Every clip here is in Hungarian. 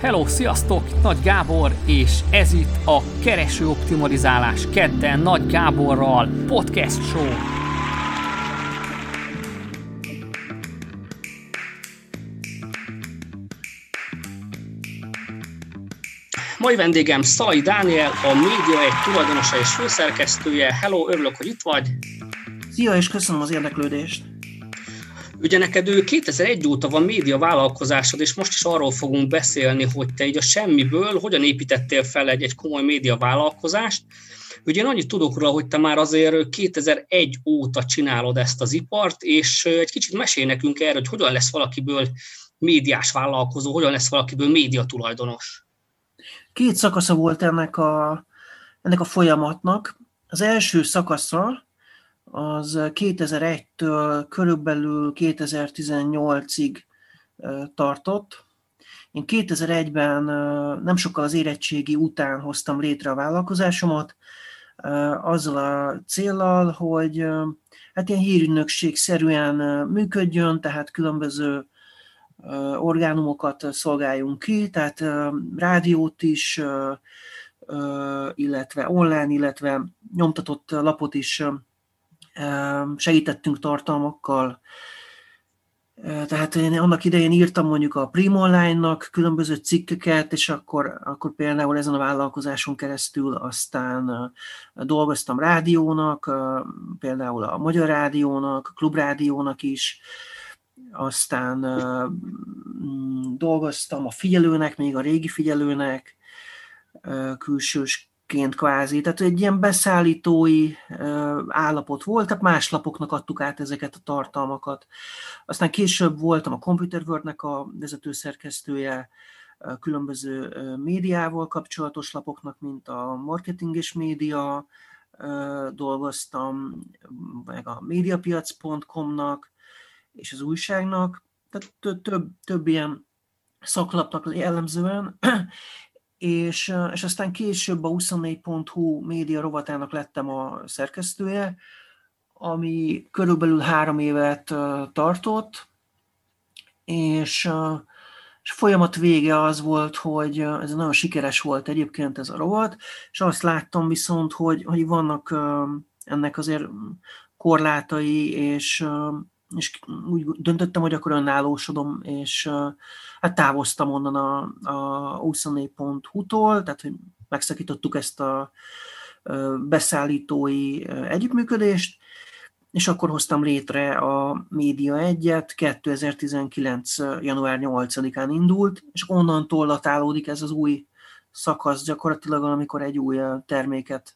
Hello, sziasztok! Itt Nagy Gábor, és ez itt a Kereső Optimalizálás kedden Nagy Gáborral podcast show. Mai vendégem Szalai Dániel, a Média 1 tulajdonosa és főszerkesztője. Hello, örülök, hogy itt vagy. Szia, és köszönöm az érdeklődést. Ugye neked 2001 óta van média vállalkozásod, és most is arról fogunk beszélni, hogy te így a semmiből hogyan építettél fel egy komoly média vállalkozást. Ugye én annyit tudok róla, hogy te már azért 2001 óta csinálod ezt az ipart, és egy kicsit mesélj nekünk erről, hogy hogyan lesz valakiből médiás vállalkozó, hogyan lesz valakiből média tulajdonos. Két szakasza volt ennek a folyamatnak. Az első szakasza az 2001-től körülbelül 2018-ig tartott. Én 2001-ben nem sokkal az érettségi után hoztam létre a vállalkozásomat, azzal a céllal, hogy hát ilyen hírügynökségszerűen működjön, tehát különböző orgánumokat szolgáljunk ki, tehát rádiót is, illetve online, illetve nyomtatott lapot is segítettünk tartalmakkal. Tehát én annak idején írtam mondjuk a Prim Online-nak különböző cikkeket, és akkor például ezen a vállalkozáson keresztül aztán dolgoztam rádiónak, például a Magyar Rádiónak, Klub Rádiónak is, aztán dolgoztam a Figyelőnek, még a régi Figyelőnek, külsősként kvázi. Tehát egy ilyen beszállítói állapot volt, tehát más lapoknak adtuk át ezeket a tartalmakat. Aztán később voltam a Computer World-nek a vezetőszerkesztője, különböző médiával kapcsolatos lapoknak, mint a Marketing és Média, dolgoztam, meg a mediapiac.com-nak, és az újságnak, tehát több ilyen szaklapnak jellemzően, és aztán később a 24.hu média rovatának lettem a szerkesztője, ami körülbelül 3 évet tartott, és folyamat vége az volt, hogy ez nagyon sikeres volt egyébként ez a rovat, és azt láttam viszont, hogy vannak ennek azért korlátai, és úgy döntöttem, hogy akkor önállósodom, és hát távoztam onnan a 24.hu-tól, tehát hogy megszakítottuk ezt a beszállítói együttműködést, és akkor hoztam létre a Média 1-et, 2019. január 8-án indult, és onnantól datálódik ez az új szakasz gyakorlatilag, amikor egy új terméket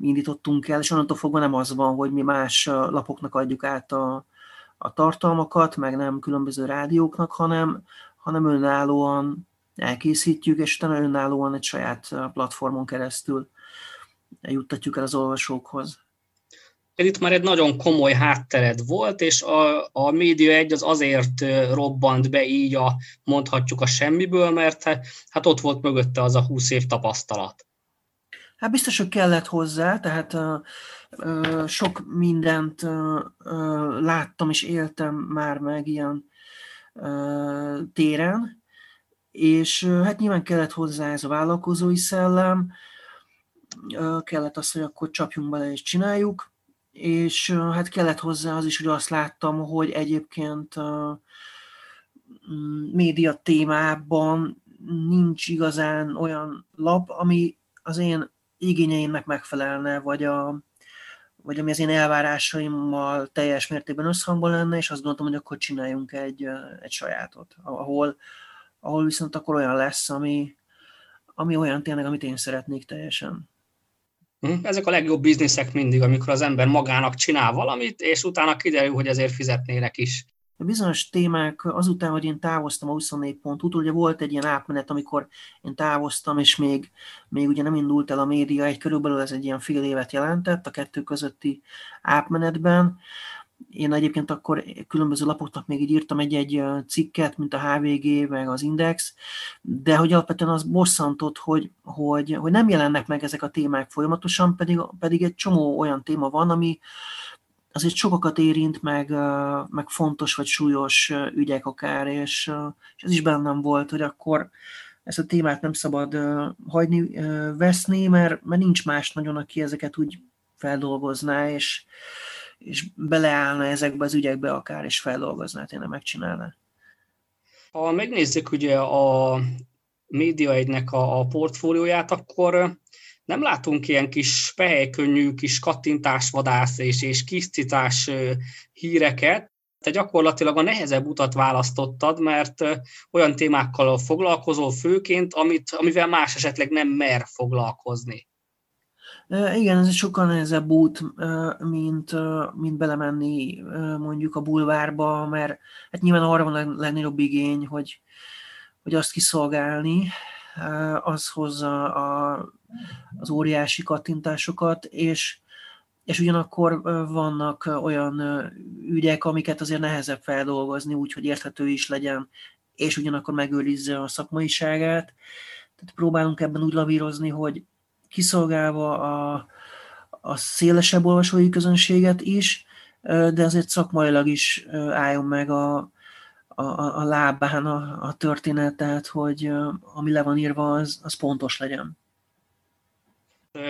indítottunk el, és onnantól fogva nem az van, hogy mi más lapoknak adjuk át a tartalmakat, meg nem különböző rádióknak, hanem önállóan elkészítjük, és utána önállóan egy saját platformon keresztül juttatjuk el az olvasókhoz. Itt már egy nagyon komoly háttered volt, és a Média 1 az azért robbant be így mondhatjuk a semmiből, mert hát ott volt mögötte az a 20 év tapasztalat. Hát biztos, hogy kellett hozzá, tehát sok mindent láttam és éltem már meg ilyen téren, és hát nyilván kellett hozzá ez a vállalkozói szellem, kellett az, hogy akkor csapjunk bele és csináljuk, és hát kellett hozzá az is, hogy azt láttam, hogy egyébként média témában nincs igazán olyan lap, ami az én igényeimnek megfelelne, vagy ami az én elvárásaimmal teljes mértékben összhangban lenne, és azt gondoltam, hogy akkor csináljunk egy sajátot, ahol viszont akkor olyan lesz, ami olyan tényleg, amit én szeretnék teljesen. Ezek a legjobb bizniszek mindig, amikor az ember magának csinál valamit, és utána kiderül, hogy ezért fizetnének is. A bizonyos témák azután, hogy én távoztam a 24.hu-tól, ugye volt egy ilyen átmenet, amikor én távoztam, és még ugye nem indult el a Média 1, körülbelül ez egy ilyen fél évet jelentett a kettő közötti átmenetben. Én egyébként akkor különböző lapoknak még így írtam egy-egy cikket, mint a HVG, meg az Index, de hogy alapvetően az bosszantott, hogy nem jelennek meg ezek a témák folyamatosan, pedig egy csomó olyan téma van, ami azért sokakat érint, meg fontos vagy súlyos ügyek akár, és ez is bennem volt, hogy akkor ezt a témát nem szabad hagyni, veszni, mert nincs más nagyon, aki ezeket úgy feldolgozná, és beleállna ezekbe az ügyekbe akár, és feldolgozná, tényleg megcsinálná. Ha megnézzük ugye a Média 1-nek a portfólióját, akkor nem látunk ilyen kis pehelykönnyű, kis kattintásvadász és kiszcicás híreket. Te gyakorlatilag a nehezebb utat választottad, mert olyan témákkal foglalkozol főként, amivel más esetleg nem mer foglalkozni. Igen, ez egy sokkal nehezebb út, mint belemenni mondjuk a bulvárba, mert hát nyilván arra van a legnagyobb igény, hogy azt kiszolgálni, az hozza az óriási kattintásokat, és ugyanakkor vannak olyan ügyek, amiket azért nehezebb feldolgozni, úgyhogy érthető is legyen, és ugyanakkor megőrizze a szakmaiságát. Tehát próbálunk ebben úgy lavírozni, hogy kiszolgálva a szélesebb olvasói közönséget is, de azért szakmailag is álljon meg a lábán a történet, tehát hogy ami le van írva, az pontos legyen.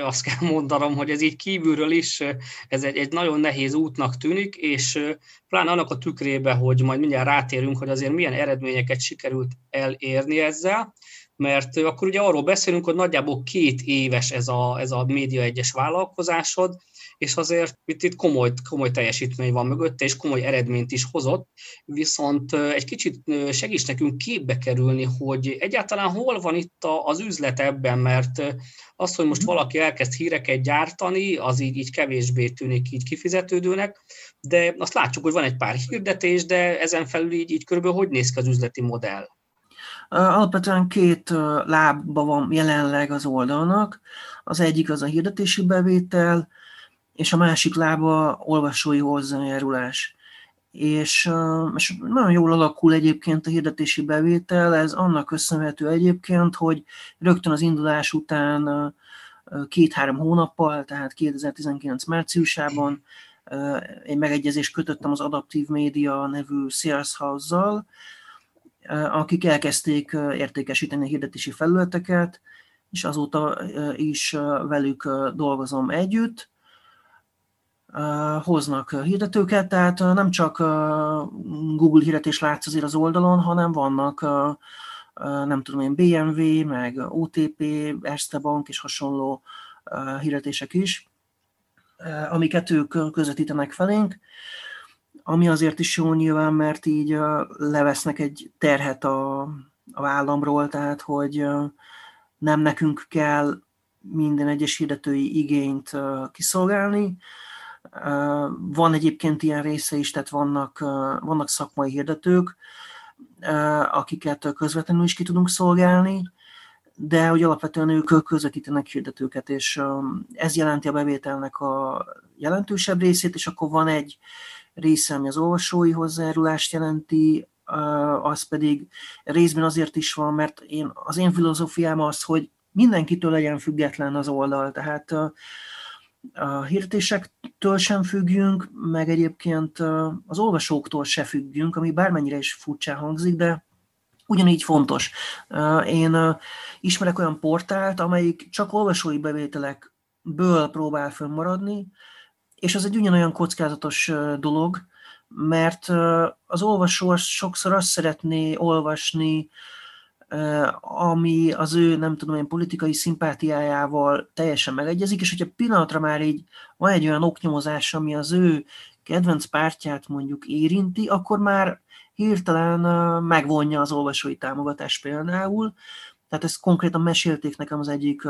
Azt kell mondanom, hogy ez így kívülről is, ez egy nagyon nehéz útnak tűnik, és pláne annak a tükrébe, hogy majd mindjárt rátérünk, hogy azért milyen eredményeket sikerült elérni ezzel, mert akkor ugye arról beszélünk, hogy nagyjából 2 éves ez a Média 1-es vállalkozásod, és azért itt komoly teljesítmény van mögötte, és komoly eredményt is hozott, viszont egy kicsit segíts nekünk képbe kerülni, hogy egyáltalán hol van itt az üzlet ebben, mert az, hogy most valaki elkezd híreket gyártani, az így kevésbé tűnik így kifizetődőnek, de azt látjuk, hogy van egy pár hirdetés, de ezen felül így körülbelül hogy néz ki az üzleti modell? Alapvetően 2 lába van jelenleg az oldalnak, az egyik az a hirdetési bevétel, és a másik lába olvasói hozzájárulás. És nagyon jól alakul egyébként a hirdetési bevétel, ez annak köszönhető egyébként, hogy rögtön az indulás után 2-3 hónappal, tehát 2019 márciusában egy megegyezést kötöttem az Adaptive Media nevű sales house-zal, akik elkezdték értékesíteni a hirdetési felületeket, és azóta is velük dolgozom együtt. Hoznak hirdetőket, tehát nem csak Google hirdetés látsz azért az oldalon, hanem vannak, nem tudom én, BMW, meg OTP, Erste Bank és hasonló hirdetések is, amiket ők közvetítenek felénk, ami azért is jó nyilván, mert így levesznek egy terhet a vállamról, tehát hogy nem nekünk kell minden egyes hirdetői igényt kiszolgálni. Van egyébként ilyen része is, tehát vannak szakmai hirdetők, akiket közvetlenül is ki tudunk szolgálni, de hogy alapvetően ők közvetítenek hirdetőket, és ez jelenti a bevételnek a jelentősebb részét, és akkor van egy része, ami az olvasói hozzájárulást jelenti, az pedig részben azért is van, mert az én filozófiám az, hogy mindenkitől legyen független az oldal, tehát a hirdetésektől sem függjünk, meg egyébként az olvasóktól se függjünk, ami bármennyire is furcsán hangzik, de ugyanígy fontos. Én ismerek olyan portált, amelyik csak olvasói bevételekből próbál fönnmaradni, és az egy ugyanolyan kockázatos dolog, mert az olvasó az sokszor azt szeretné olvasni, ami az ő, nem tudom én, politikai szimpátiájával teljesen megegyezik, és hogyha pillanatra már így van egy olyan oknyomozás, ami az ő kedvenc pártját mondjuk érinti, akkor már hirtelen megvonja az olvasói támogatást például. Tehát ezt konkrétan mesélték nekem az egyik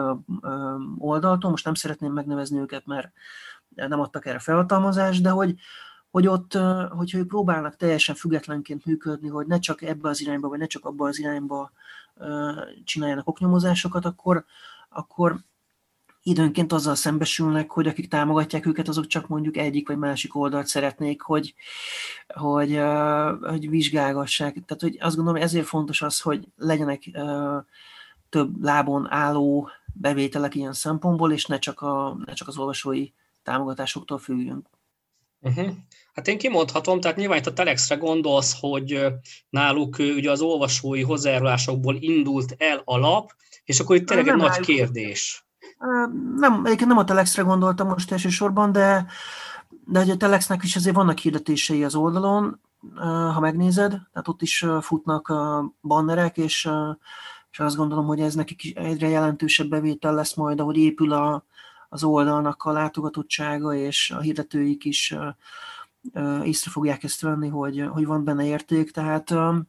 oldaltól, most nem szeretném megnevezni őket, mert nem adtak erre felhatalmazást, de hogy ott, hogyha ők próbálnak teljesen függetlenként működni, hogy ne csak ebbe az irányba, vagy ne csak abba az irányba csináljanak oknyomozásokat, akkor időnként azzal szembesülnek, hogy akik támogatják őket, azok csak mondjuk egyik vagy másik oldalt szeretnék, hogy vizsgálgassák. Tehát hogy azt gondolom, ezért fontos az, hogy legyenek több lábon álló bevételek ilyen szempontból, és ne csak az olvasói támogatásoktól függjünk. Uh-huh. Hát én kimondhatom, tehát nyilván itt a Telexre gondolsz, hogy náluk ugye az olvasói hozzájárulásokból indult el a lap, és akkor itt tényleg egy nagy kérdés. Nem, egyébként nem a Telexre gondoltam most elsősorban, de a Telexnek is azért vannak hirdetései az oldalon, ha megnézed, tehát ott is futnak bannerek, és azt gondolom, hogy ez nekik egyre jelentősebb bevétel lesz majd, ahogy épül az oldalnak a látogatottsága, és a hirdetőik is észre fogják ezt venni, hogy van benne érték, tehát a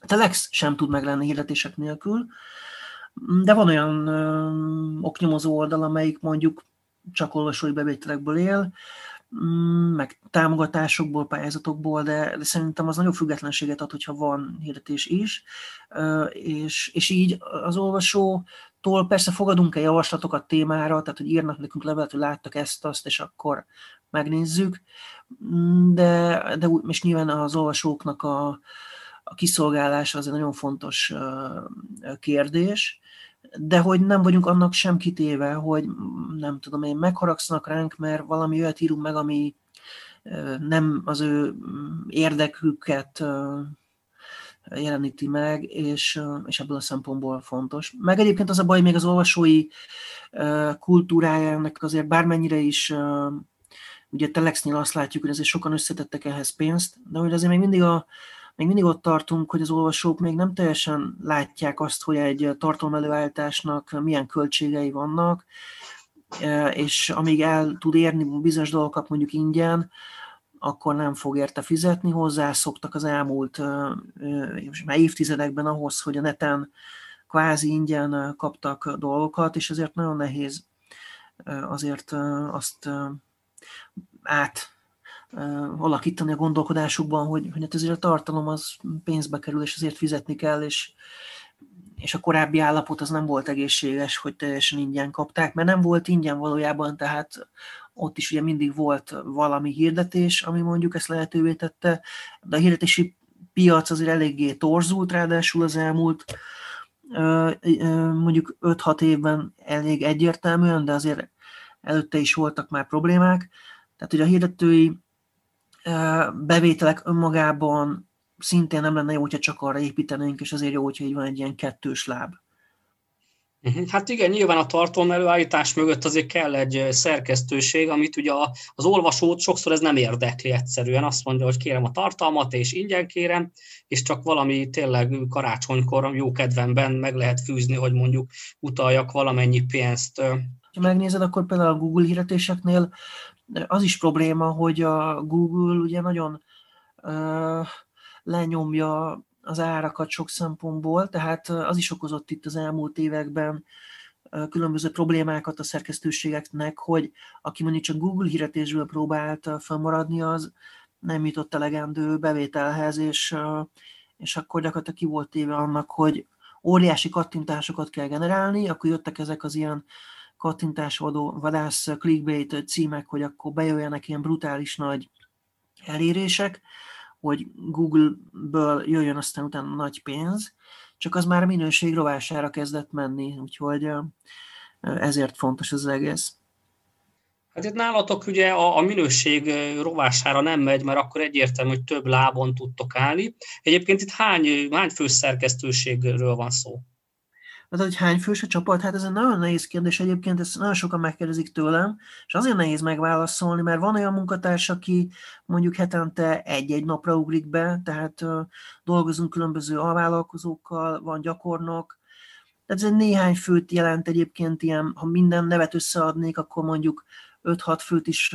Telex sem tud meglenni hirdetések nélkül, de van olyan oknyomozó oldal, amelyik mondjuk csak olvasói bevételekből él, meg támogatásokból, pályázatokból, de szerintem az nagyobb függetlenséget ad, hogyha van hirdetés is, és így az olvasótól persze fogadunk-e javaslatokat témára, tehát hogy írnak nekünk levelet, hogy láttak ezt, azt, és akkor megnézzük, de és nyilván az olvasóknak a kiszolgálása az egy nagyon fontos kérdés, de hogy nem vagyunk annak sem kitéve, hogy nem tudom én, megharagszanak ránk, mert valami olyat írunk meg, ami nem az ő érdeküket jeleníti meg, és ebből a szempontból fontos. Meg egyébként az a baj, még az olvasói kultúrájának azért bármennyire is, ugye Telexnél azt látjuk, hogy azért sokan összetettek ehhez pénzt, de hogy azért még mindig ott tartunk, hogy az olvasók még nem teljesen látják azt, hogy egy tartalmelőállításnak milyen költségei vannak, és amíg el tud érni bizonyos dolgokat mondjuk ingyen, akkor nem fog érte fizetni. Hozzászoktak az elmúlt már évtizedekben ahhoz, hogy a neten kvázi ingyen kaptak dolgokat, és ezért nagyon nehéz azért azt alakítani a gondolkodásukban, hogy azért a tartalom az pénzbe kerül, és azért fizetni kell, és a korábbi állapot az nem volt egészséges, hogy teljesen ingyen kapták, mert nem volt ingyen valójában, tehát ott is ugye mindig volt valami hirdetés, ami mondjuk ezt lehetővé tette, de a hirdetési piac azért eléggé torzult, ráadásul az elmúlt mondjuk 5-6 évben elég egyértelműen, de azért előtte is voltak már problémák. Tehát, hogy a hirdetői bevételek önmagában szintén nem lenne jó, hogyha csak arra építenénk, és azért jó, hogyha így van egy ilyen kettős láb. Hát igen, nyilván a tartalom előállítás mögött azért kell egy szerkesztőség, amit ugye az olvasót sokszor ez nem érdekli egyszerűen. Azt mondja, hogy kérem a tartalmat, és ingyen kérem, és csak valami tényleg karácsonykor jó kedvemben meg lehet fűzni, hogy mondjuk utaljak valamennyi pénzt. Ha megnézed, akkor például a Google hirdetéseknél az is probléma, hogy a Google ugye nagyon lenyomja az árakat sok szempontból, tehát az is okozott itt az elmúlt években különböző problémákat a szerkesztőségeknek, hogy aki mondjuk csak Google hirdetésből próbált felmaradni, az nem jutott elegendő bevételhez, és akkor gyakorlatilag ki volt téve annak, hogy óriási kattintásokat kell generálni, akkor jöttek ezek az ilyen kattintásvadász, clickbait címek, hogy akkor bejöjjenek ilyen brutális nagy elérések, hogy Google-ből jöjjön aztán utána nagy pénz, csak az már a minőség rovására kezdett menni, úgyhogy ezért fontos az egész. Hát itt nálatok ugye a minőség rovására nem megy, mert akkor egyértelmű, hogy több lábon tudtok állni. Egyébként itt hány főszerkesztőségről van szó? Tehát, hogy hány fős a csapat? Hát ez egy nagyon nehéz kérdés, egyébként ezt nagyon sokan megkérdezik tőlem, és azért nehéz megválaszolni, mert van olyan munkatárs, aki mondjuk hetente egy-egy napra ugrik be, tehát dolgozunk különböző alvállalkozókkal, van gyakornok, tehát ez egy néhány főt jelent egyébként ilyen, ha minden nevet összeadnék, akkor mondjuk 5-6 főt is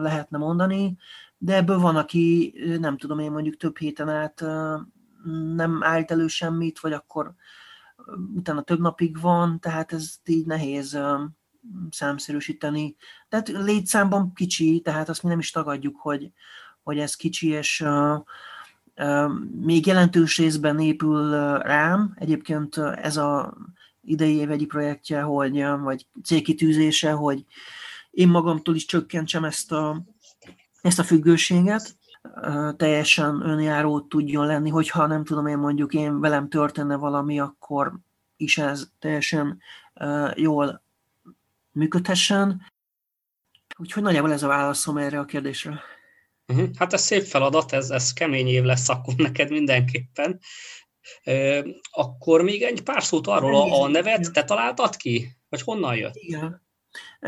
lehetne mondani, de ebből van, aki nem tudom én mondjuk több héten át nem állít elő semmit, vagy akkor utána több napig van, tehát ez így nehéz számszerűsíteni. Tehát létszámban kicsi, tehát azt mi nem is tagadjuk, hogy ez kicsi, és még jelentős részben épül rám. Egyébként ez a idei év egyik projektje, vagy célkitűzése, hogy én magamtól is csökkentsem ezt a függőséget, teljesen önjáró tudjon lenni, hogyha nem tudom én mondjuk velem történne valami, akkor is ez teljesen jól működhessen. Úgyhogy nagyjából ez a válaszom erre a kérdésre. Hát ez szép feladat, ez kemény év lesz akkor neked mindenképpen. Akkor még egy pár szót arról, a nevet te találtad ki? Vagy honnan jött?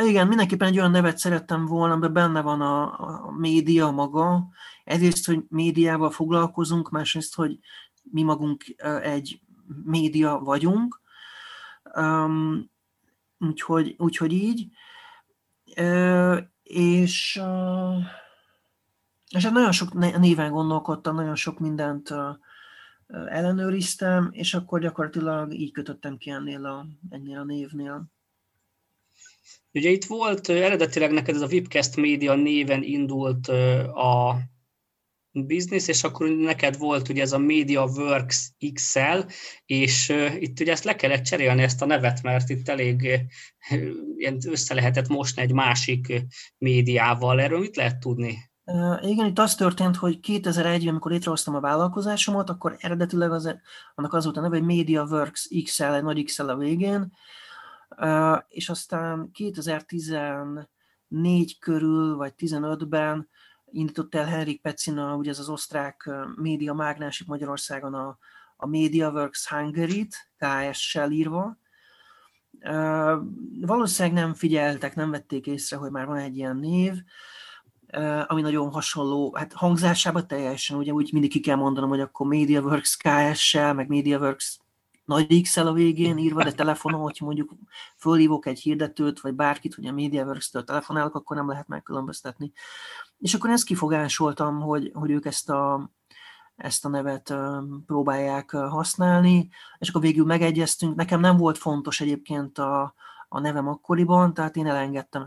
Igen, mindenképpen egy olyan nevet szerettem volna, de benne van a média maga. Egyrészt, hogy médiával foglalkozunk, másrészt, hogy mi magunk egy média vagyunk. Úgyhogy így. És nagyon sok néven gondolkodtam, nagyon sok mindent ellenőriztem, és akkor gyakorlatilag így kötöttem ki ennél a névnél. Ugye itt volt eredetileg neked ez a Vipcast média néven indult a biznisz, és akkor neked volt ugye ez a MediaWorks XL, és itt ugye ezt le kellett cserélni, ezt a nevet, mert itt elég össze lehetett mosni egy másik médiával. Erről mit lehet tudni? Igen, itt az történt, hogy 2001-ben, amikor létrehoztam a vállalkozásomat, akkor eredetileg annak az volt a neve, hogy MediaWorks XL, egy nagy XL a végén, és aztán 2014 körül, vagy 2015-ben indított el Henrik Pecina, ugye ez az osztrák média mágnásik Magyarországon a MediaWorks Hungary-t, KS-sel írva. Valószínűleg nem figyeltek, nem vették észre, hogy már van egy ilyen név, ami nagyon hasonló, hát hangzásában teljesen, ugye úgy mindig ki kell mondanom, hogy akkor MediaWorks KS-sel, meg MediaWorks nagy X-el a végén írva, de telefonon, hogyha mondjuk fölhívok egy hirdetőt, vagy bárkit, hogy a MediaWorks-től telefonálok, akkor nem lehet megkülönböztetni. És akkor ezt kifogásoltam, hogy ők ezt a nevet próbálják használni, és akkor végül megegyeztünk. Nekem nem volt fontos egyébként a nevem akkoriban, tehát én elengedtem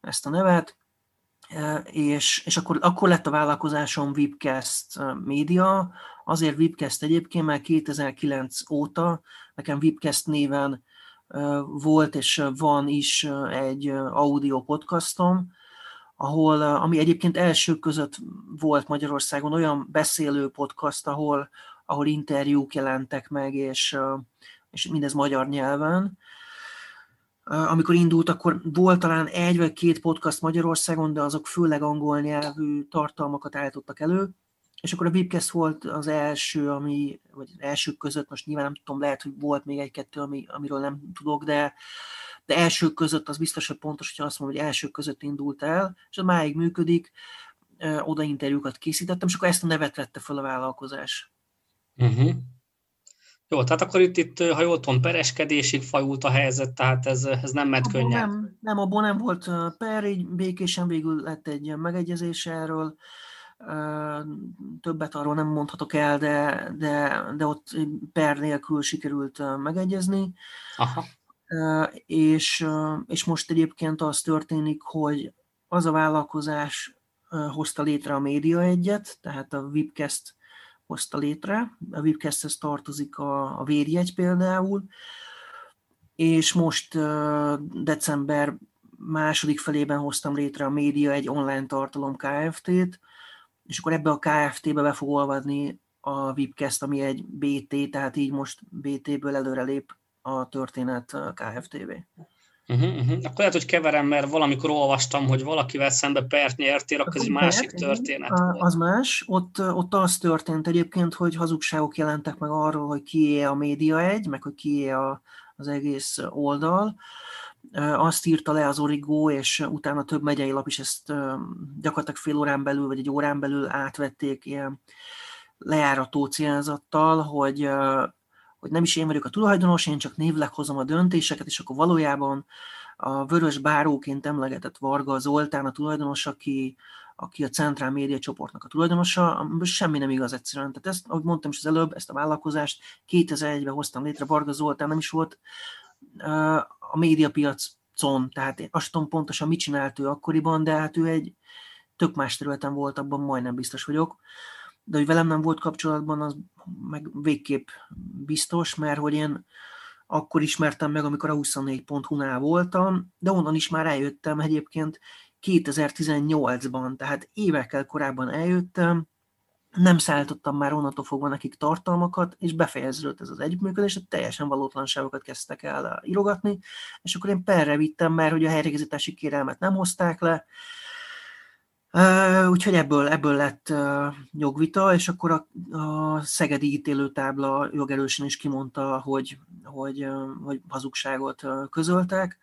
ezt a nevet, és akkor lett a vállalkozásom Vipcast média. Azért Vipcast egyébként, mert 2009 óta nekem Vipcast néven volt és van is egy audio podcastom, ami egyébként elsők között volt Magyarországon olyan beszélő podcast, ahol interjúk jelentek meg, és mindez magyar nyelven. Amikor indult, akkor volt talán egy vagy két podcast Magyarországon, de azok főleg angol nyelvű tartalmakat állítottak elő, és akkor a Vipcast volt az első, vagy az elsők között, most nyilván nem tudom, lehet, hogy volt még egy-kettő, amiről nem tudok, de elsők között az biztos, hogy pontos, hogyha azt mondom, hogy elsők között indult el, és az máig működik, oda interjúkat készítettem, és akkor ezt a nevet vette föl a vállalkozás. Uh-huh. Jó, tehát akkor itt ha jól tudom, pereskedésig fajult a helyzet, tehát ez nem ment könnyen. Nem, abból nem volt per, így békésen végül lett egy megegyezés erről. Többet arról nem mondhatok el, de ott per nélkül sikerült megegyezni. Aha. És most egyébként az történik, hogy az a vállalkozás hozta létre a Média 1-et, tehát a Vipcast hozta létre. A Vipcasthez tartozik a Vérjegy például, és most december második felében hoztam létre a Média 1 online tartalom Kft-t, és akkor ebbe a Kft-be be fog olvadni a Vipcast, ami egy BT, tehát így most BT-ből előrelép a történet Kft-v. Akkor lehet, hogy keverem, mert valamikor olvastam, hogy valakivel szembe pert nyertél, akkor ez egy másik történet. Az más. Ott az történt egyébként, hogy hazugságok jelentek meg arról, hogy kié a Média 1, meg hogy kié az egész oldal. Azt írta le az Origó, és utána több megyei lap is ezt gyakorlatilag fél órán belül, vagy egy órán belül átvették ilyen lejárató célzattal, hogy nem is én vagyok a tulajdonos, én csak névleg hozom a döntéseket, és akkor valójában a vörös báróként emlegetett Varga Zoltán a tulajdonos, aki a Centrál Média csoportnak a tulajdonosa, semmi nem igaz egyszerűen. Tehát ezt, ahogy mondtam is az előbb, ezt a vállalkozást 2001-ben hoztam létre, Varga Zoltán nem is volt a médiapiacon, tehát én azt tudom pontosan, mit csinált ő akkoriban, de hát ő egy tök más területen volt, abban majdnem biztos vagyok. De hogy velem nem volt kapcsolatban, az meg végképp biztos, mert hogy én akkor ismertem meg, amikor a 24.hu-nál voltam, de onnan is már eljöttem egyébként 2018-ban, tehát évekkel korábban eljöttem, nem szállítottam már onnantól fogva nekik tartalmakat, és befejeződött ez az együttműködés, teljesen valótlanságokat kezdtek el írogatni, és akkor én perre vittem, mert hogy a helyreigazítási kérelmet nem hozták le, Úgyhogy ebből lett jogvita, és akkor a szegedi ítélőtábla jogerősen is kimondta, hogy hazugságot közöltek,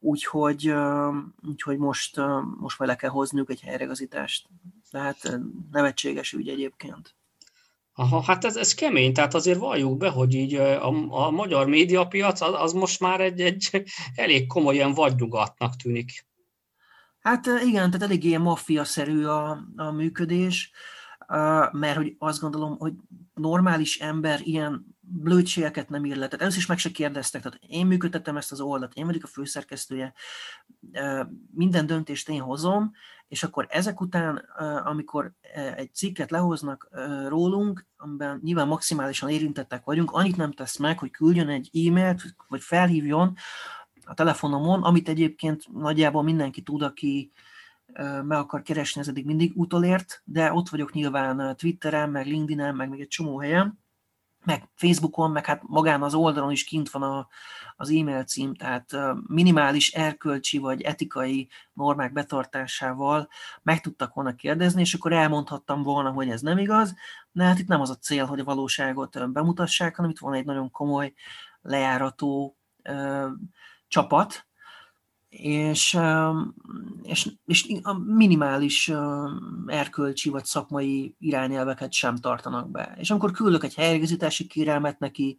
úgyhogy most vele kell hoznunk egy helyreigazítást. Tehát nevetséges ügy egyébként. Aha, hát ez kemény, tehát azért valljuk be, hogy így a magyar médiapiac az most már egy elég komolyan vadnyugatnak tűnik. Hát igen, tehát elég ilyen maffiaszerű a működés, mert hogy azt gondolom, hogy normális ember ilyen blödségeket nem ír le. Tehát először is meg se kérdeztek, tehát én működtettem ezt az oldalt, én vagyok a főszerkesztője, minden döntést én hozom, és akkor ezek után, amikor egy cikket lehoznak rólunk, amiben nyilván maximálisan érintettek vagyunk, annyit nem tesz meg, hogy küldjön egy e-mailt, vagy felhívjon a telefonomon, amit egyébként nagyjából mindenki tud, aki meg akar keresni, ez eddig mindig utolért, de ott vagyok nyilván Twitteren, meg LinkedInen, meg még egy csomó helyen, meg Facebookon, meg hát magán az oldalon is kint van az e-mail cím, tehát minimális erkölcsi vagy etikai normák betartásával meg tudtak volna kérdezni, és akkor elmondhattam volna, hogy ez nem igaz, de hát itt nem az a cél, hogy a valóságot bemutassák, hanem itt van egy nagyon komoly lejárató csapat, és a minimális erkölcsi vagy szakmai irányelveket sem tartanak be. És amikor küldök egy helyreigazítási kérelmet neki,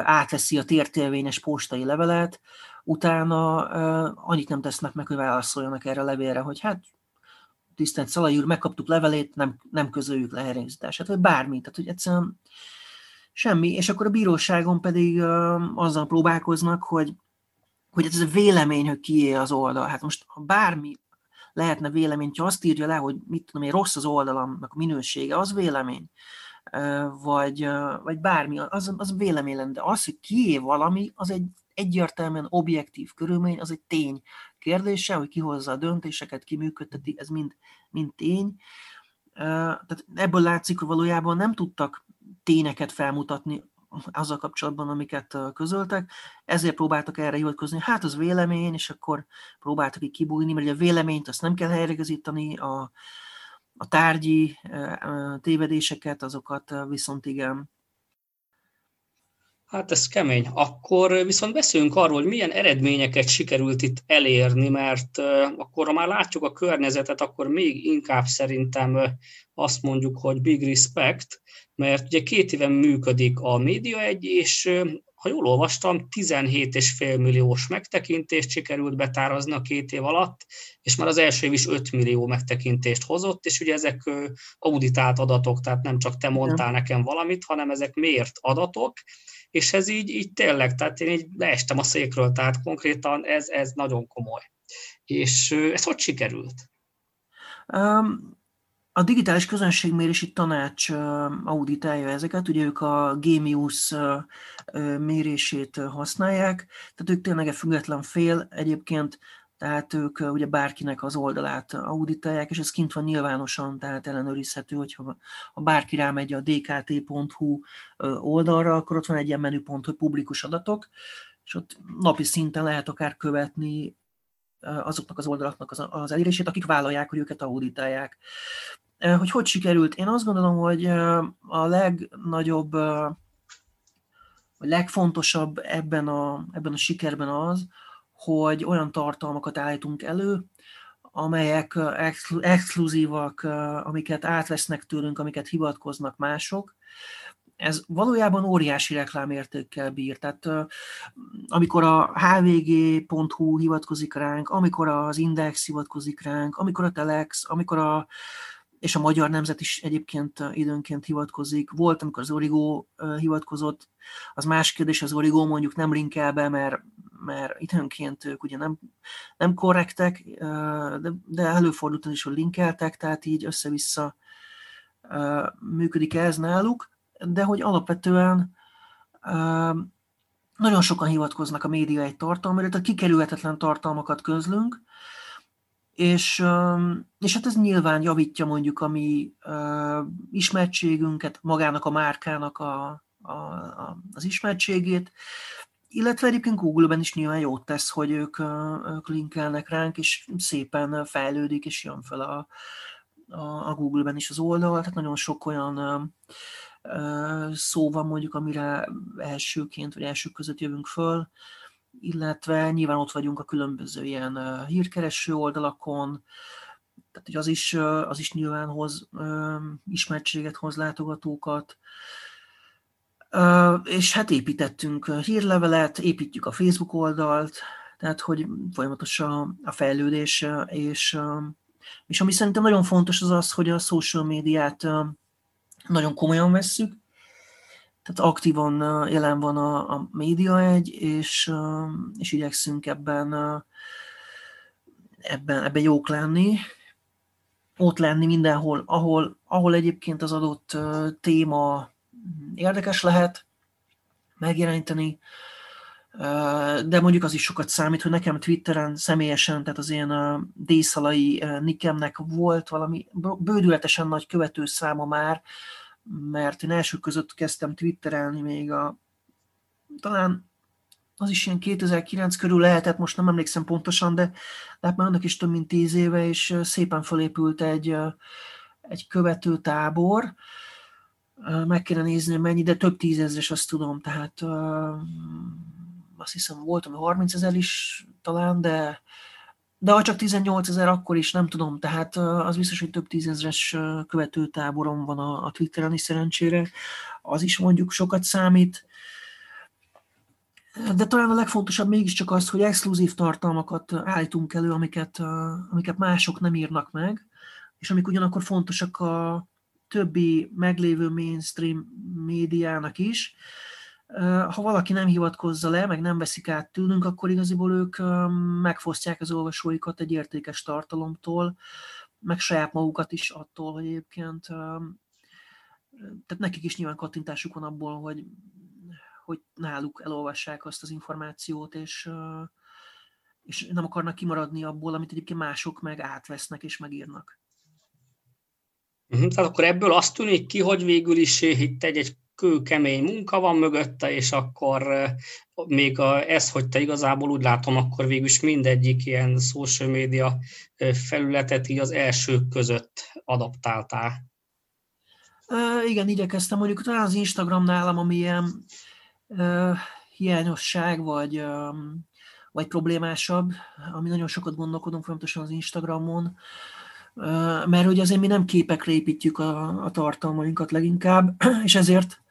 átveszi a tértérvényes postai levelet, utána annyit nem tesznek meg, hogy válaszoljanak erre a levélre, hogy hát tisztelt Szalai úr, megkaptuk levelét, nem közöljük le helyreigazítását, vagy bármi, tehát hogy egyszerűen semmi. És akkor a bíróságon pedig azzal próbálkoznak, hogy ez a vélemény, hogy kié az oldal. Hát most ha bármi lehetne vélemény, ha azt írja le, hogy mit tudom én, rossz az oldalamnak a minősége, az vélemény, vagy bármi, az vélemény lenne. De az, hogy kié valami, az egy egyértelműen objektív körülmény, az egy tény kérdése, hogy ki hozza a döntéseket, ki működteti, ez mind tény. Tehát ebből látszik, hogy valójában nem tudtak tényeket felmutatni azzal kapcsolatban, amiket közöltek, ezért próbáltak erre hivatkozni, hát az vélemény, és akkor próbáltak így kibújni, mert ugye a véleményt azt nem kell helyreigazítani, a tárgyi tévedéseket, azokat viszont igen. Hát ez kemény. Akkor viszont beszéljünk arról, hogy milyen eredményeket sikerült itt elérni, mert akkor, ha már látjuk a környezetet, akkor még inkább szerintem azt mondjuk, hogy big respect, mert ugye 2 éven működik a Média 1, és ha jól olvastam, 17,5 milliós megtekintést sikerült betárazni a 2 év alatt, és már az első év is 5 millió megtekintést hozott, és ugye ezek auditált adatok, tehát nem csak te mondtál nekem valamit, hanem ezek mért adatok, és ez így tényleg, tehát én így leestem a székről, tehát konkrétan ez nagyon komoly. És ez hogy sikerült? A Digitális Közönségmérési Tanács auditálja ezeket, ugye ők a Gemius mérését használják, tehát ők tényleg független fél egyébként, tehát ők ugye bárkinek az oldalát auditálják, és ez kint van nyilvánosan, tehát ellenőrizhető, hogyha bárki rámegy a DKT.hu oldalra, akkor ott van egy ilyen menüpont, hogy publikus adatok, és ott napi szinten lehet akár követni azoknak az oldalaknak az elérését, akik vállalják, hogy őket auditálják. Hogy sikerült? Én azt gondolom, hogy a legnagyobb, a legfontosabb ebben a sikerben az, hogy olyan tartalmakat állítunk elő, amelyek exkluzívak, amiket átvesznek tőlünk, amiket hivatkoznak mások. Ez valójában óriási reklámértékkel bír. Tehát amikor a HVG.hu hivatkozik ránk, amikor az Index hivatkozik ránk, amikor a Telex, amikor és a Magyar Nemzet is egyébként időnként hivatkozik. Volt, amikor az Origó hivatkozott, az más kérdés, az Origó mondjuk nem linkel be, mert időnként ők ugye nem korrektek, de előfordult is, hogy linkeltek, tehát így össze-vissza működik ez náluk, de hogy alapvetően nagyon sokan hivatkoznak a Média 1 tartalmára, tehát kikerülhetetlen tartalmakat közlünk, és hát ez nyilván javítja mondjuk a mi ismertségünket, magának a márkának az ismertségét, Illetve egyébként Google-ben is nyilván jót tesz, hogy ők linkelnek ránk, és szépen fejlődik, és jön fel a Google-ben is az oldal. Tehát nagyon sok olyan szó van mondjuk, amire elsőként, vagy elsők között jövünk föl, illetve nyilván ott vagyunk a különböző ilyen hírkereső oldalakon, tehát hogy az is nyilván hoz ismertséget, hoz látogatókat. És hát építettünk hírlevelet, építjük a Facebook oldalt, tehát hogy folyamatos a fejlődés, és ami szerintem nagyon fontos az, hogy a social médiát nagyon komolyan vesszük, tehát aktívan jelen van a Média 1, és igyekszünk ebben jók lenni, ott lenni mindenhol, ahol egyébként az adott téma érdekes lehet megjeleníteni, de mondjuk az is sokat számít, hogy nekem Twitteren személyesen, tehát az én D-szalai nickemnek volt valami bődületesen nagy követő száma már, mert én első között kezdtem twitterelni még talán az is ilyen 2009 körül lehetett, most nem emlékszem pontosan, de már annak is több mint 10 éve, és szépen felépült egy követőtábor. Meg kéne nézni, mennyi, de több tízezres, azt tudom, tehát azt hiszem volt, ami 30 000 is talán, de ha csak 18 000, akkor is nem tudom, tehát az biztos, hogy több tízezres követőtáborom van a Twitteren is szerencsére, az is mondjuk sokat számít, de talán a legfontosabb mégiscsak az, hogy exkluzív tartalmakat állítunk elő, amiket mások nem írnak meg, és amik ugyanakkor fontosak a többi meglévő mainstream médiának is. Ha valaki nem hivatkozza le, meg nem veszik át tőlünk, akkor igaziból ők megfosztják az olvasóikat egy értékes tartalomtól, meg saját magukat is attól, hogy egyébként, tehát nekik is nyilván kattintásuk van abból, hogy náluk elolvassák azt az információt, és nem akarnak kimaradni abból, amit egyébként mások meg átvesznek és megírnak. Tehát akkor ebből azt tűnik ki, hogy végül is itt egy kőkemény munka van mögötte, és akkor még ez, hogy te igazából úgy látom, akkor végül is mindegyik ilyen social media felületet így az elsők között adaptáltál. Igen, igyekeztem. Mondjuk talán az Instagram nálam, ami ilyen hiányosság, vagy problémásabb, ami nagyon sokat gondolkodom folyamatosan az Instagramon, mert ugye azért mi nem képekre építjük a tartalmainkat leginkább, és ezért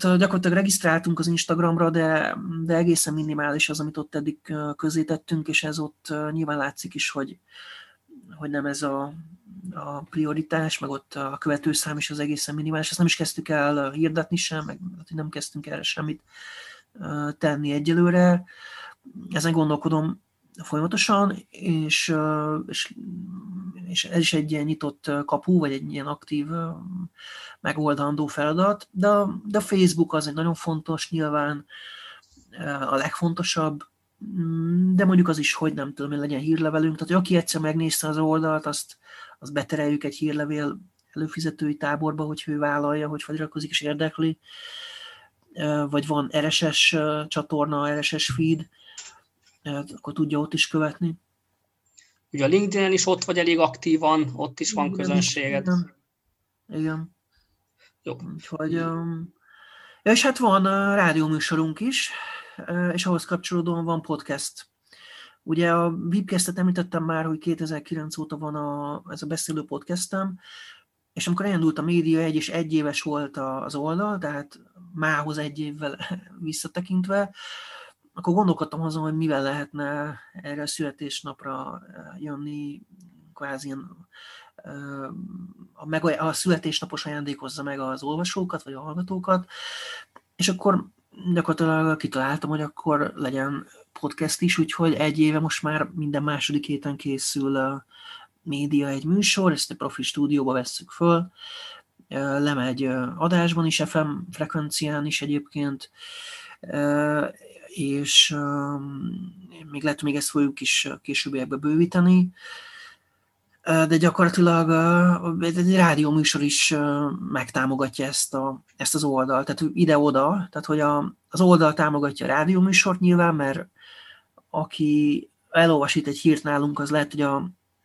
gyakorlatilag regisztráltunk az Instagramra, de egészen minimális az, amit ott eddig közé tettünk, és ez ott nyilván látszik is, hogy nem ez a prioritás, meg ott a követőszám is az egészen minimális, ezt nem is kezdtük el hirdetni sem, meg nem kezdtünk erre semmit tenni egyelőre, ezen gondolkodom folyamatosan, és ez is egy ilyen nyitott kapu, vagy egy ilyen aktív, megoldandó feladat, de Facebook az egy nagyon fontos, nyilván a legfontosabb, de mondjuk az is, hogy nem tudom, hogy legyen hírlevelünk, tehát aki egyszer megnézte az oldalt, azt betereljük egy hírlevél előfizetői táborba, hogy ő vállalja, hogy feliratkozik és érdekli, vagy van RSS csatorna, RSS feed, akkor tudja ott is követni. Ugye a LinkedIn-en is ott vagy elég aktívan, ott is van közönséged. Igen. Jó. Úgyhogy, és hát van rádióműsorunk is, és ahhoz kapcsolódóan van podcast. Ugye a Vipcastet említettem már, hogy 2009 óta van ez a beszélő podcastem, és amikor elindult a Média 1, és 1 éves volt az oldal, tehát mához 1 évvel visszatekintve, akkor gondolkodtam azon, hogy mivel lehetne erre a születésnapra jönni, kvázi a születésnapos ajándékozza meg az olvasókat, vagy a hallgatókat, és akkor gyakorlatilag kitaláltam, hogy akkor legyen podcast is, úgyhogy 1 éve most már minden második héten készül a Média 1 műsor, ezt a profi stúdióba vesszük föl, lemegy adásban is, FM frekvencián is egyébként, és még lehet, hogy ezt fogjuk is későbbiekbe bővíteni. de gyakorlatilag egy rádióműsor is megtámogatja ezt az oldalt, tehát ide-oda, tehát hogy az oldal támogatja a rádióműsort nyilván, mert aki elolvasít egy hírt nálunk, az lehet, hogy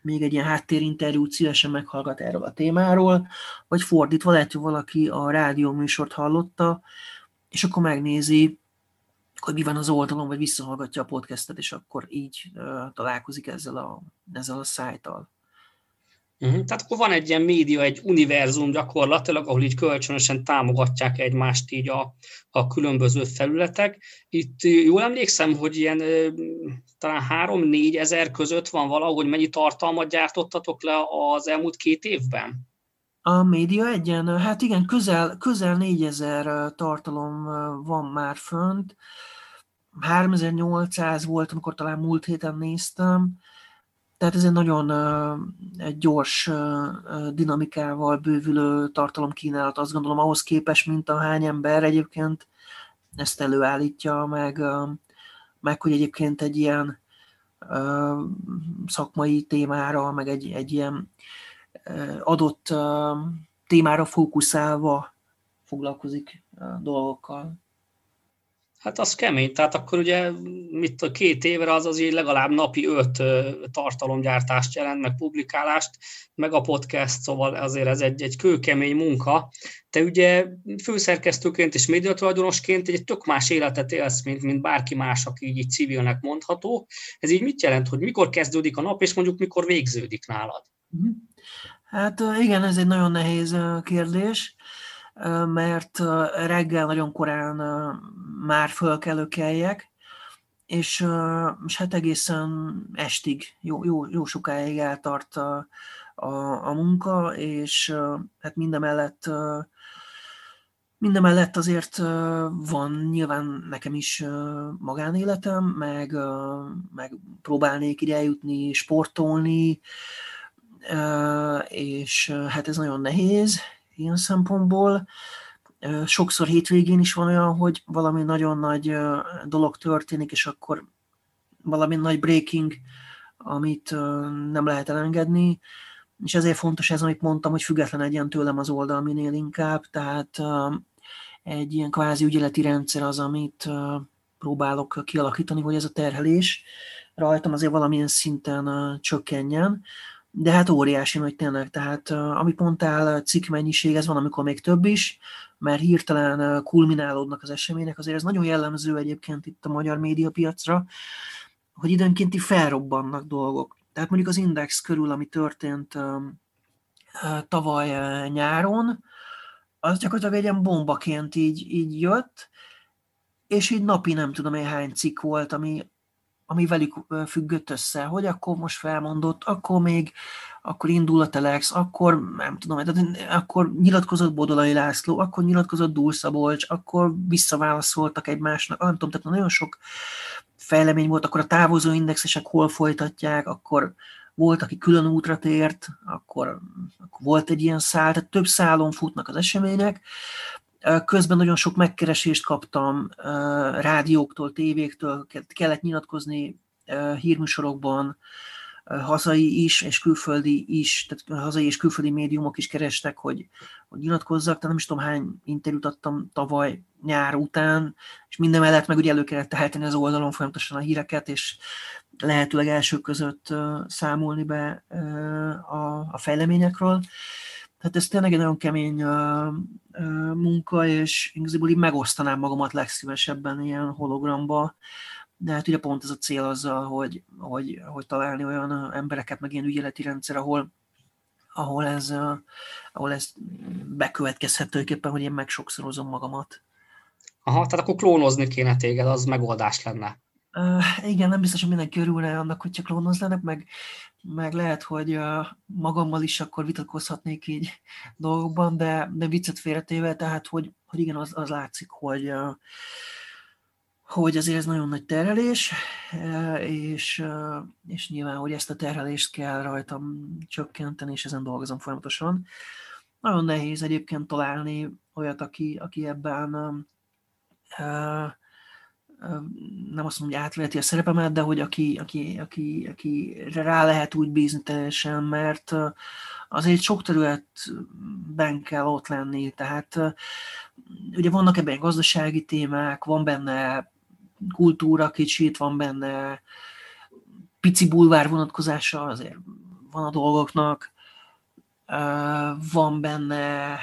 még egy ilyen háttérinterjút szívesen meghallgat erről a témáról, vagy fordítva, lehet, hogy valaki a rádióműsort hallotta, és akkor megnézi, hogy mi van az oldalon, vagy visszahallgatja a podcastet, és akkor így találkozik ezzel a szájtal. Uh-huh. Tehát akkor van egy ilyen média, egy univerzum gyakorlatilag, ahol így kölcsönösen támogatják egymást így a különböző felületek. Itt jól emlékszem, hogy ilyen talán 3-4 ezer között van valahogy, mennyi tartalmat gyártottatok le az elmúlt 2 évben? A Média 1-en, hát igen, közel 4000 tartalom van már fönt. 3800 volt, amikor talán múlt héten néztem. Tehát ez egy nagyon gyors dinamikával bővülő tartalomkínálat, azt gondolom, ahhoz képest, mint a hány ember egyébként ezt előállítja, meg hogy egyébként egy ilyen szakmai témára, meg egy ilyen adott témára fókuszálva foglalkozik dolgokkal. Hát az kemény, tehát akkor ugye 2 évre az így legalább napi 5 tartalomgyártást jelent, meg publikálást, meg a podcast, szóval azért ez egy kőkemény munka. Te ugye főszerkesztőként és médiatulajdonosként egy tök más életet élsz, mint bárki más, aki így civilnek mondható. Ez így mit jelent, hogy mikor kezdődik a nap, és mondjuk mikor végződik nálad? Hát igen, ez egy nagyon nehéz kérdés, mert reggel nagyon korán már föl kell ökeljek, és hát egészen estig, jó sokáig eltart a munka, és hát mindemellett azért van nyilván nekem is magánéletem, meg próbálnék ide eljutni, sportolni, és hát ez nagyon nehéz ilyen szempontból. Sokszor hétvégén is van olyan, hogy valami nagyon nagy dolog történik, és akkor valami nagy breaking, amit nem lehet elengedni, és ezért fontos ez, amit mondtam, hogy független legyen tőlem az oldal minél inkább, tehát egy ilyen kvázi ügyeleti rendszer az, amit próbálok kialakítani, hogy ez a terhelés rajtam azért valamilyen szinten csökkenjen. De hát óriási nagy tényleg, tehát amit mondtál, cikkmennyiség, ez van, amikor még több is, mert hirtelen kulminálódnak az események, azért ez nagyon jellemző egyébként itt a magyar médiapiacra, hogy időnként felrobbannak dolgok. Tehát mondjuk az Index körül, ami történt tavaly nyáron, az gyakorlatilag egy ilyen bombaként így jött, és így napi nem tudom én hány cikk volt, ami velük függött össze, hogy akkor most felmondott, akkor indul a Telex, akkor nem tudom, akkor nyilatkozott Bodolai László, akkor nyilatkozott Dúlszabolcs, akkor visszaválaszoltak egymásnak, nem tudom, tehát nagyon sok fejlemény volt, akkor a távozó indexesek hol folytatják, akkor volt, aki külön útra tért, akkor volt egy ilyen szál, tehát több szálon futnak az események. Közben nagyon sok megkeresést kaptam rádióktól, tévéktől, kellett nyilatkozni hírműsorokban, hazai is, és külföldi is, tehát hazai és külföldi médiumok is kerestek, hogy nyilatkozzak, tehát nem is tudom hány interjút adtam tavaly nyár után, és mindemellett meg ugye elő kellett állítani az oldalon folyamatosan a híreket, és lehetőleg elsők között számolni be a fejleményekről. Tehát ez tényleg egy nagyon kemény munka, és igazából így megosztanám magamat legszívesebben ilyen hologramba, de hát ugye pont ez a cél azzal, hogy találni olyan embereket, meg ilyen ügyeleti rendszer, ahol ez bekövetkezhet tulajdonképpen, hogy én megsokszorozom magamat. Aha, tehát akkor klónozni kéne téged, az megoldás lenne. Igen, nem biztos, hogy mindenki örülne annak, hogyha klónoznának, meg lehet, hogy magammal is akkor vitatkozhatnék így dolgokban, de viccet félretéve, tehát hogy igen, az látszik, hogy azért ez nagyon nagy terhelés, és nyilván, hogy ezt a terhelést kell rajtam csökkenteni, és ezen dolgozom folyamatosan. Nagyon nehéz egyébként találni olyat, aki ebben nem azt mondom, hogy átveheti a szerepemet, de hogy aki rá lehet úgy bízni teljesen, mert azért sok területben kell ott lenni, tehát ugye vannak ebben gazdasági témák, van benne kultúra kicsit, van benne pici bulvár vonatkozása, azért van a dolgoknak, van benne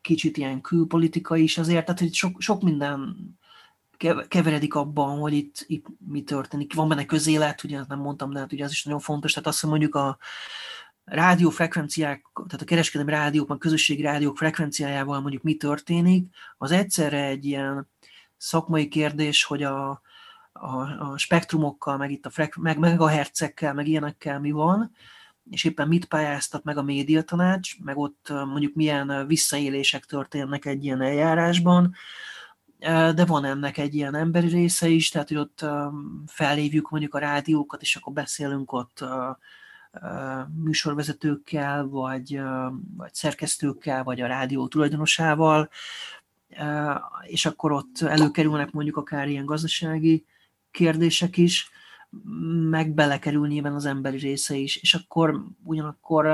kicsit ilyen külpolitika is azért, tehát hogy sok minden keveredik abban, hogy itt mi történik. Van benne közélet, ugye nem mondtam, de hát ugye az is nagyon fontos, tehát azt hiszem mondjuk a rádiófrekvenciák, tehát a kereskedelmi rádiók, a közösségi rádiók frekvenciájával mondjuk mi történik, az egyszerre egy ilyen szakmai kérdés, hogy a spektrumokkal, meg itt meg megahertzekkel, meg ilyenekkel mi van, és éppen mit pályáztat meg a médiatanács, meg ott mondjuk milyen visszaélések történnek egy ilyen eljárásban, de van ennek egy ilyen emberi része is, tehát hogy ott felhívjuk mondjuk a rádiókat, és akkor beszélünk ott műsorvezetőkkel, vagy szerkesztőkkel, vagy a rádió tulajdonosával, és akkor ott előkerülnek mondjuk akár ilyen gazdasági kérdések is, meg belekerül nyilván az emberi része is, és akkor ugyanakkor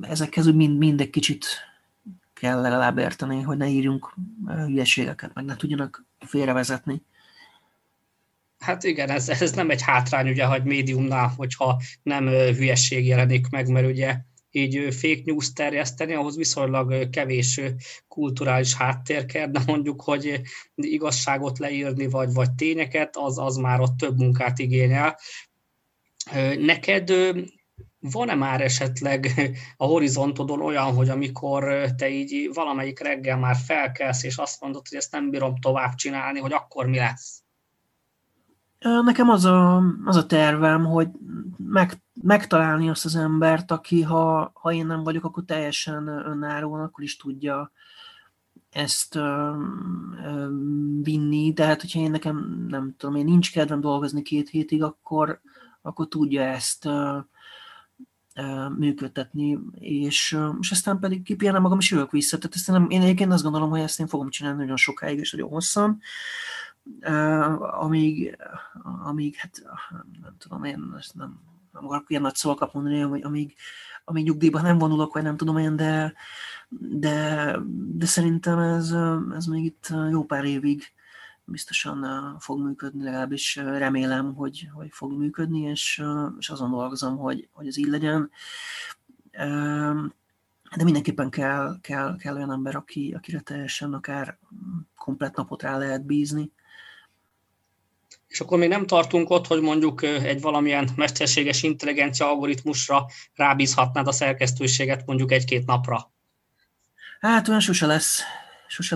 ezekhez mind egy kicsit kell legalább érteni, hogy ne írjunk hülyeségeket, meg ne tudjanak félrevezetni. Hát igen, ez nem egy hátrány ugye, hogy médiumnál, hogyha nem hülyeség jelenik meg, mert ugye így fake news terjeszteni, ahhoz viszonylag kevés kulturális háttér kell, de mondjuk, hogy igazságot leírni, vagy tényeket, az már ott több munkát igényel. Neked van-e már esetleg a horizontodon olyan, hogy amikor te így valamelyik reggel már felkelsz, és azt mondod, hogy ezt nem bírom tovább csinálni, hogy akkor mi lesz? Nekem az a tervem, hogy megtalálni azt az embert, aki ha én nem vagyok, akkor teljesen önállóan, akkor is tudja ezt vinni. Tehát, hogyha én nekem, nem tudom, én nincs kedvem dolgozni 2 hétig, akkor tudja ezt működtetni, és aztán pedig kipihálom magam, és jövök vissza. Tehát ezt én egyébként azt gondolom, hogy ezt én fogom csinálni nagyon sokáig, és nagyon hosszan. Amíg hát nem tudom, én ezt nem akarok ilyen nagy szavakat mondani, hogy amíg nyugdíjban nem vonulok, vagy nem tudom én, de szerintem ez még itt jó pár évig biztosan fog működni, legalábbis remélem, hogy fog működni, és azon dolgozom, hogy ez így legyen. De mindenképpen kell olyan ember, akire teljesen akár komplett napot rá lehet bízni. És akkor még nem tartunk ott, hogy mondjuk egy valamilyen mesterséges intelligencia algoritmusra rábízhatnád a szerkesztőséget mondjuk 1-2 napra? Hát olyan sose lesz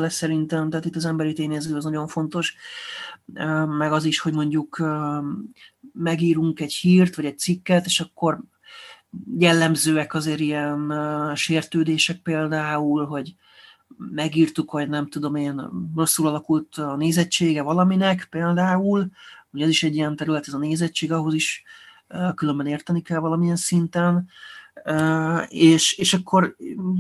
szerintem, tehát itt az emberi tényező az nagyon fontos, meg az is, hogy mondjuk megírunk egy hírt, vagy egy cikket, és akkor jellemzőek azért ilyen sértődések például, hogy megírtuk, hogy nem tudom én, rosszul alakult a nézettsége valaminek például, hogy ez is egy ilyen terület, ez a nézettség, ahhoz is különben érteni kell valamilyen szinten, és akkor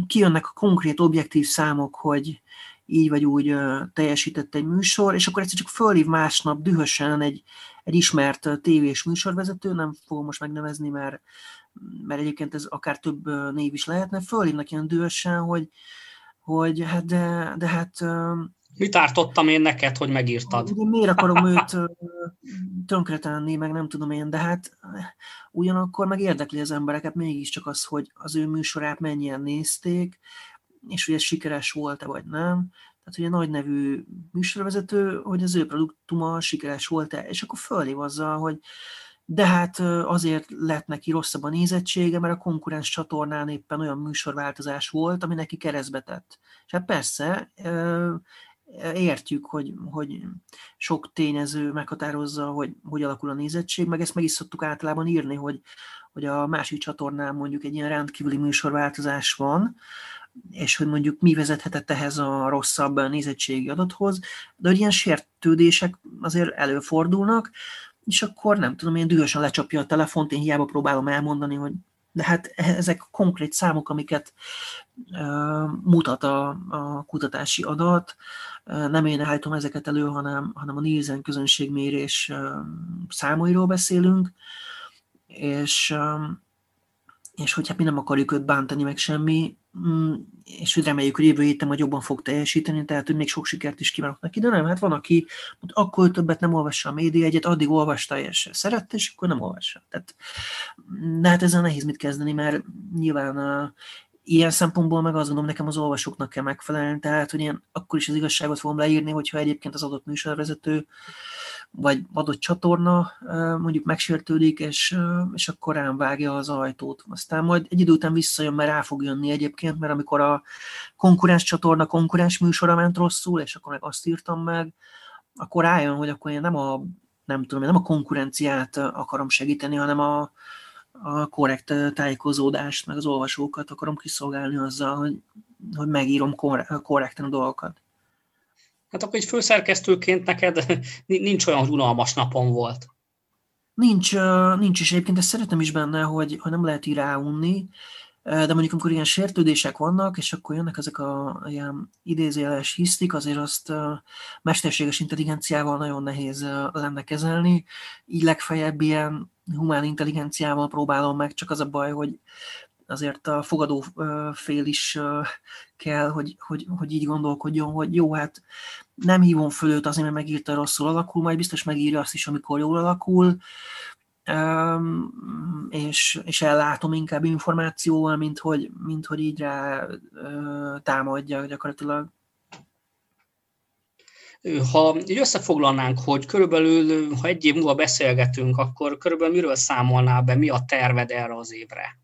kijönnek a konkrét objektív számok, hogy így vagy úgy teljesített egy műsor, és akkor egyszer csak fölhív másnap dühösen egy ismert tévés műsorvezető, nem fogom most megnevezni, mert egyébként ez akár több név is lehetne, fölhívnak ilyen dühösen, hogy hát de hát... Mit ártottam én neked, hogy megírtad? Ugye, miért akarom őt tönkretenni, meg nem tudom én, de hát ugyanakkor meg érdekli az embereket mégiscsak az, hogy az ő műsorát mennyien nézték, és hogy ez sikeres volt-e vagy nem. Tehát, hogy egy nagy nevű műsorvezető, hogy az ő produktuma sikeres volt-e, és akkor fölhív azzal, hogy de hát azért lett neki rosszabb a nézettsége, mert a konkurens csatornán éppen olyan műsorváltozás volt, ami neki keresztbe tett. És hát persze, értjük, hogy sok tényező meghatározza, hogy alakul a nézettség, meg ezt meg is szoktuk általában írni, hogy a másik csatornán mondjuk egy ilyen rendkívüli műsorváltozás van, és hogy mondjuk mi vezethetett ehhez a rosszabb nézettségi adathoz, de hogy ilyen sértődések azért előfordulnak, és akkor nem tudom, én dühösen lecsapja a telefont, én hiába próbálom elmondani, hogy de hát ezek konkrét számok, amiket mutat a kutatási adat, nem én állítom ezeket elő, hanem a Nielsen közönségmérés számairól beszélünk, és hogy hát mi nem akarjuk őt bántani meg semmi, és hogy reméljük, hogy jövő héten majd jobban fog teljesíteni, tehát hogy még sok sikert is kívánok neki, de nem, hát van, aki akkor többet nem olvassa a Média egyet, addig olvasta és szerette, és akkor nem olvassa. Tehát, de hát ezzel nehéz mit kezdeni, mert nyilván ilyen szempontból meg azt gondolom, nekem az olvasóknak kell megfelelni, tehát hogy én akkor is az igazságot fogom leírni, hogyha egyébként az adott műsorvezető vagy adott csatorna mondjuk megsértődik, és akkor rám vágja az ajtót. Aztán majd egy idő után visszajön, mert rá fog jönni egyébként, mert amikor a konkurens csatorna konkurens műsora ment rosszul, és akkor meg azt írtam meg, akkor rájön, hogy akkor én nem a konkurenciát akarom segíteni, hanem a korrekt tájékozódást, meg az olvasókat akarom kiszolgálni azzal, hogy megírom korrekten a dolgokat. Hát akkor egy főszerkesztőként neked nincs olyan, hogy unalmas napon volt. Nincs, és egyébként ezt szeretem is benne, hogy nem lehet így ráunni, de mondjuk amikor ilyen sértődések vannak, és akkor jönnek ezek a ilyen idézőjeles hisztik, azért azt mesterséges intelligenciával nagyon nehéz lenne kezelni, így legfeljebb ilyen humán intelligenciával próbálom meg, csak az a baj, hogy azért a fogadó fél is kell, hogy így gondolkodjon, hogy jó, hát nem hívom föl őt azért, mert megírta, rosszul alakul, majd biztos megírja azt is, amikor jól alakul, és ellátom inkább információval, mint hogy így rá támadja gyakorlatilag. Ha így összefoglalnánk, hogy körülbelül, ha egy év múlva beszélgetünk, akkor körülbelül miről számolnál be, mi a terved erre az évre?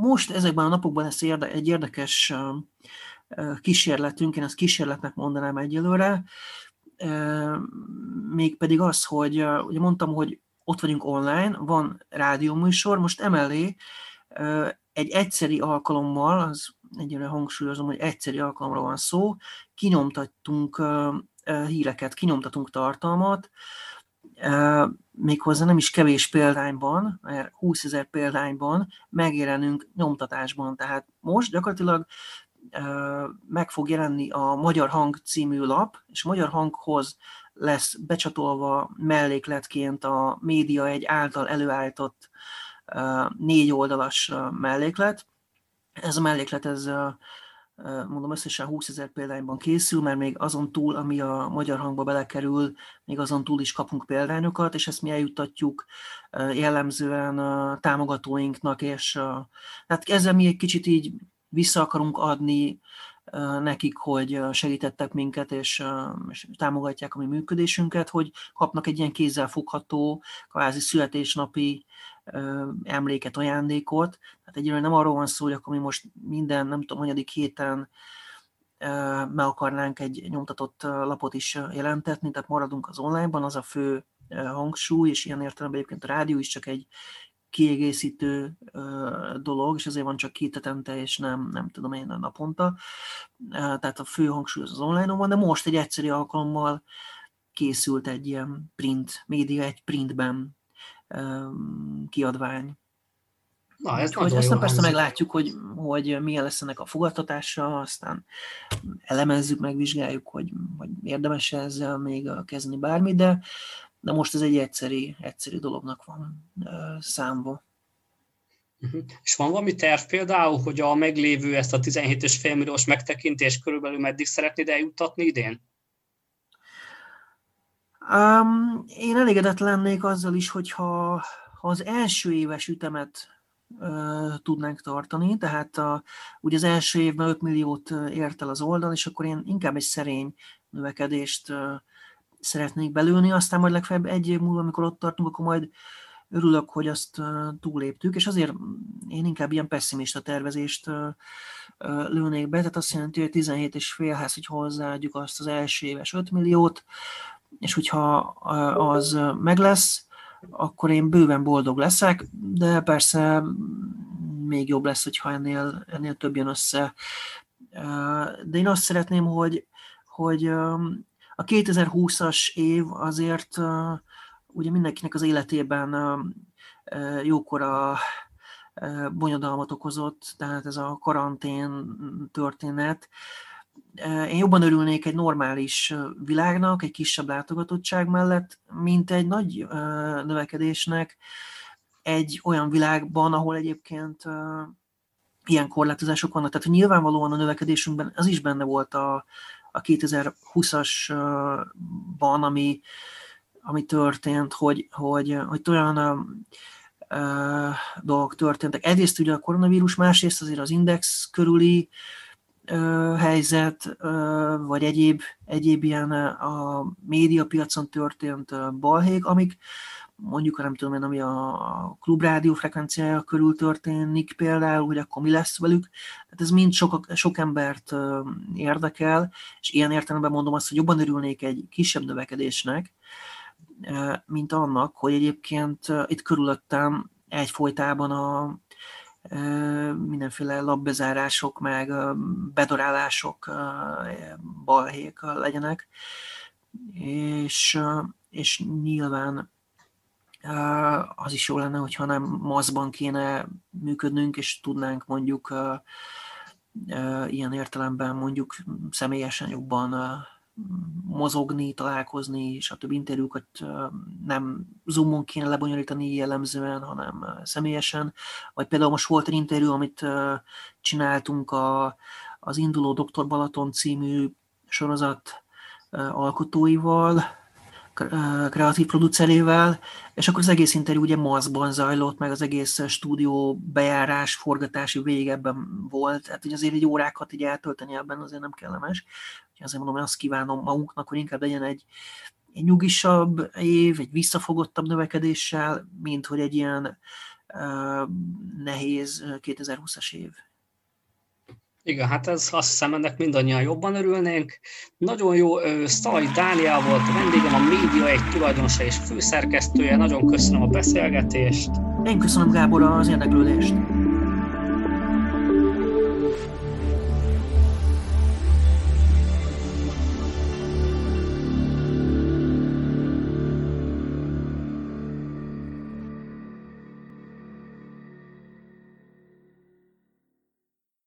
Most ezekben a napokban lesz egy érdekes kísérletünk, én ezt kísérletnek mondanám egyelőre, mégpedig az, hogy ugye mondtam, hogy ott vagyunk online, van rádióműsor, most emellé egy egyszeri alkalommal, az egyelőre hangsúlyozom, hogy egyszeri alkalomra van szó, kinyomtattunk híreket, kinyomtatunk tartalmat, méghozzá nem is kevés példányban, mert 20 000 példányban megjelenünk nyomtatásban. Tehát most gyakorlatilag meg fog jelenni a Magyar Hang című lap, és a Magyar Hanghoz lesz becsatolva mellékletként a Média 1 által előállított 4 oldalas melléklet. Ez a melléklet, ez mondom, összesen 20 000 példányban készül, mert még azon túl, ami a Magyar Hangba belekerül, még azon túl is kapunk példányokat, és ezt mi eljuttatjuk jellemzően támogatóinknak, és hát ezzel mi egy kicsit így vissza akarunk adni nekik, hogy segítettek minket, és támogatják a mi működésünket, hogy kapnak egy ilyen kézzelfogható, kvázi születésnapi emléket, ajándékot. Tehát egyébként nem arról van szó, hogy akkor mi most minden, nem tudom, hanyadik héten meg akarnánk egy nyomtatott lapot is jelentetni, tehát maradunk az onlineban, az a fő hangsúly, és ilyen értelemben egyébként a rádió is csak egy kiegészítő dolog, és azért van csak 2 hetente, és nem tudom én, naponta. Tehát a fő hangsúly az online-on van, de most egy egyszerű alkalommal készült egy ilyen print, Média egy printben kiadvány. Na, ez nagyon aztán persze meglátjuk, hogy milyen lesz ennek a fogadtatása, aztán elemezzük, megvizsgáljuk, hogy érdemes ezzel még kezdeni bármi, de most ez egy egyszerű dolognak van számva. És van valami terv például, hogy a meglévő ezt a 17,5 milliós megtekintést körülbelül meddig szeretnéd eljuttatni idén? Én elégedett lennék azzal is, hogyha az első éves ütemet tudnánk tartani, tehát ugye az első évben 5 milliót ért el az oldal, és akkor én inkább egy szerény növekedést szeretnék belőni, aztán majd legfeljebb egy év múlva, amikor ott tartunk, akkor majd örülök, hogy azt túléptük, és azért én inkább ilyen pessimista tervezést lőnék be, tehát azt jelenti, hogy 17,5-hez, hogy hozzáadjuk azt az első éves 5 milliót, és hogyha az meg lesz, akkor én bőven boldog leszek, de persze még jobb lesz, hogyha ennél több jön össze. De én azt szeretném, hogy a 2020-as év azért ugye mindenkinek az életében jókora bonyodalmat okozott, tehát ez a karantén történet, Én jobban örülnék egy normális világnak, egy kisebb látogatottság mellett, mint egy nagy növekedésnek egy olyan világban, ahol egyébként ilyen korlátozások vannak. Tehát nyilvánvalóan a növekedésünkben az is benne volt a 2020-asban, ami történt, hogy olyan dolgok történtek. Egyrészt ugye a koronavírus, másrészt azért az Index körüli helyzet, vagy egyéb ilyen a médiapiacon történt balhék, amik mondjuk, nem tudom én, ami a Klub Rádió frekvenciája körül történik például, hogy akkor mi lesz velük. Tehát ez mind sok embert érdekel, és ilyen értelemben mondom azt, hogy jobban örülnék egy kisebb növekedésnek, mint annak, hogy egyébként itt körülöttem egyfolytában a mindenféle labbezárások, meg bedorálások, balhék legyenek, és nyilván az is jó lenne, hogyha nem maszkban kéne működnünk, és tudnánk mondjuk ilyen értelemben mondjuk személyesen jobban mozogni, találkozni, stb. Interjúkat nem Zoomon kéne lebonyolítani jellemzően, hanem személyesen. Vagy például most volt egy interjú, amit csináltunk az induló Dr. Balaton című sorozat alkotóival, kreatív producerével, és akkor az egész interjú ugye maszkban zajlott, meg az egész stúdió bejárás, forgatási végig ebben volt, hát ugye azért egy órákat így eltölteni ebben azért nem kellemes. Azért mondom, hogy azt kívánom magunknak, hogy inkább legyen egy nyugisabb év, egy visszafogottabb növekedéssel, mint hogy egy ilyen nehéz 2020-as év. Igen, hát ez, azt hiszem, ennek mindannyian jobban örülnénk. Nagyon jó, Szalai Dániel volt vendégem, a Média 1 tulajdonosa és főszerkesztője. Nagyon köszönöm a beszélgetést. Én köszönöm, Gábor, az érdeklődést.